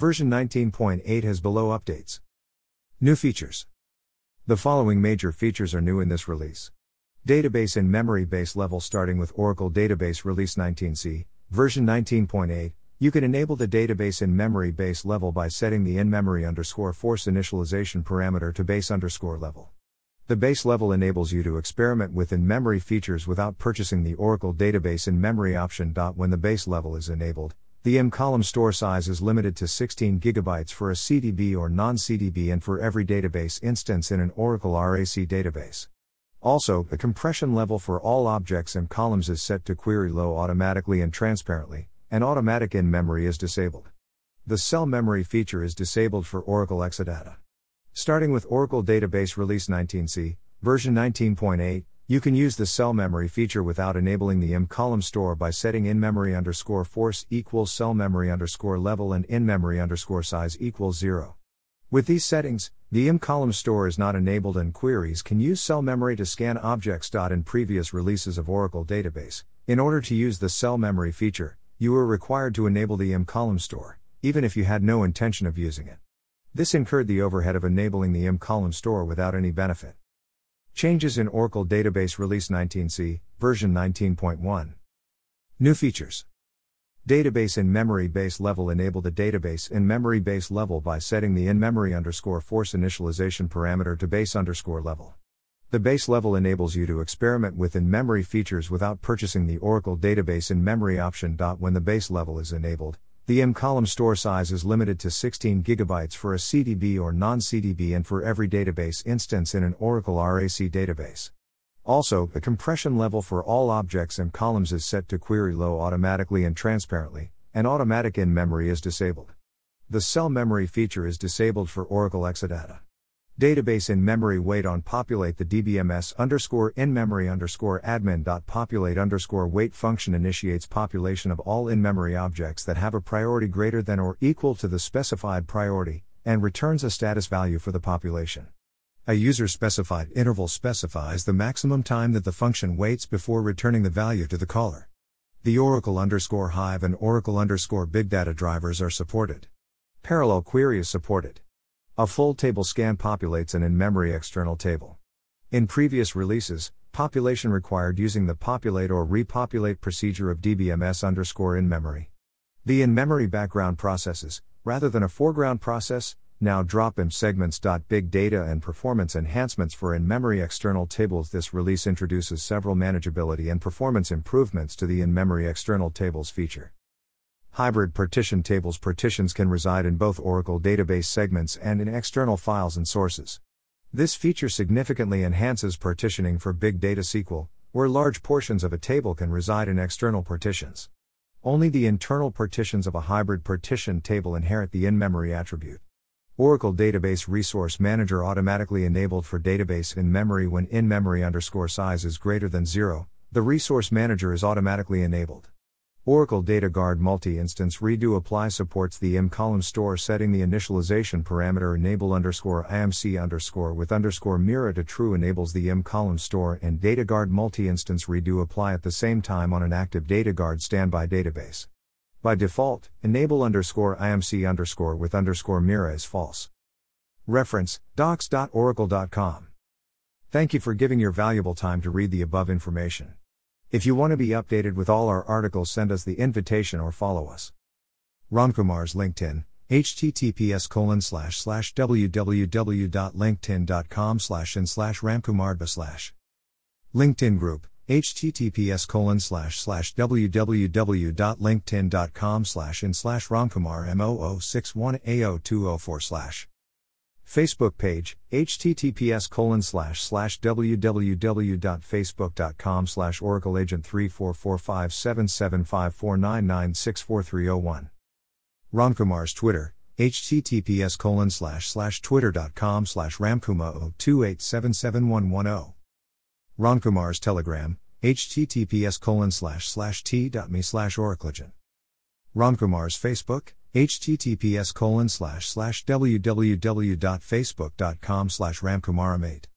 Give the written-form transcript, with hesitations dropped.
Version 19.8 has below updates. New features. The following major features are new in this release. Database in memory base level starting with Oracle Database Release 19c, version 19.8, you can enable the database in memory base level by setting the in-memory _force initialization parameter to base _level. The base level enables you to experiment with in-memory features without purchasing the Oracle Database in-memory option. When the base level is enabled, the IM column store size is limited to 16 GB for a CDB or non-CDB and for every database instance in an Oracle RAC database. Also, the compression level for all objects and columns is set to query low automatically and transparently, and automatic in-memory is disabled. The cell memory feature is disabled for Oracle Exadata. Starting with Oracle Database Release 19c, version 19.8, you can use the cell memory feature without enabling the IM column store by setting in-memory _force equals cell memory _level and in-memory _size equals 0. With these settings, the IM column store is not enabled and queries can use cell memory to scan objects. In previous releases of Oracle Database, in order to use the cell memory feature, you were required to enable the IM column store, even if you had no intention of using it. This incurred the overhead of enabling the IM column store without any benefit. Changes in Oracle Database Release 19c, version 19.1. New features. Database in memory base level enable the database in memory base level by setting the in-memory _force initialization parameter to base _level. The base level enables you to experiment with in-memory features without purchasing the Oracle Database in memory option. When the base level is enabled, the IM column store size is limited to 16 GB for a CDB or non-CDB and for every database instance in an Oracle RAC database. Also, the compression level for all objects and columns is set to query low automatically and transparently, and automatic in-memory is disabled. The cell memory feature is disabled for Oracle Exadata. Database in-memory wait on populate the DBMS _INMEMORY _admin. Populate _wait function initiates population of all in-memory objects that have a priority greater than or equal to the specified priority, and returns a status value for the population. A user-specified interval specifies the maximum time that the function waits before returning the value to the caller. The Oracle _Hive and Oracle _Big Data drivers are supported. Parallel query is supported. A full table scan populates an in-memory external table. In previous releases, population required using the populate or repopulate procedure of DBMS _INMEMORY. The in-memory background processes, rather than a foreground process, now drop IM segments. Big data and performance enhancements for in-memory external tables. This release introduces several manageability and performance improvements to the in-memory external tables feature. Hybrid partition tables. Partitions can reside in both Oracle database segments and in external files and sources. This feature significantly enhances partitioning for Big Data SQL, where large portions of a table can reside in external partitions. Only the internal partitions of a hybrid partition table inherit the in-memory attribute. Oracle Database Resource Manager automatically enabled for database in-memory when in-memory _size is greater than 0, the Resource Manager is automatically enabled. Oracle Data Guard Multi-Instance Redo Apply supports the IM column store setting the initialization parameter enable _IMC with _mira to true enables the IM column store and Data Guard Multi-Instance Redo Apply at the same time on an active Data Guard standby database. By default, enable _IMC with _mira is false. Reference, docs.oracle.com. Thank you for giving your valuable time to read the above information. If you want to be updated with all our articles, send us the invitation or follow us. Ramkumar's LinkedIn, https://www.linkedin.com/in/ramkumardba/ LinkedIn group. https://www.linkedin.com/in/ramkumar/006180204/ Facebook page, https://www.facebook.com/oracleagent3445775499643001. Ramkumar's Twitter, https://twitter.com/ramkuma028771110. Ramkumar's Telegram, https://t.me/oracleagent. Ramkumar's Facebook, https://www.facebook.com/ramkumaram8.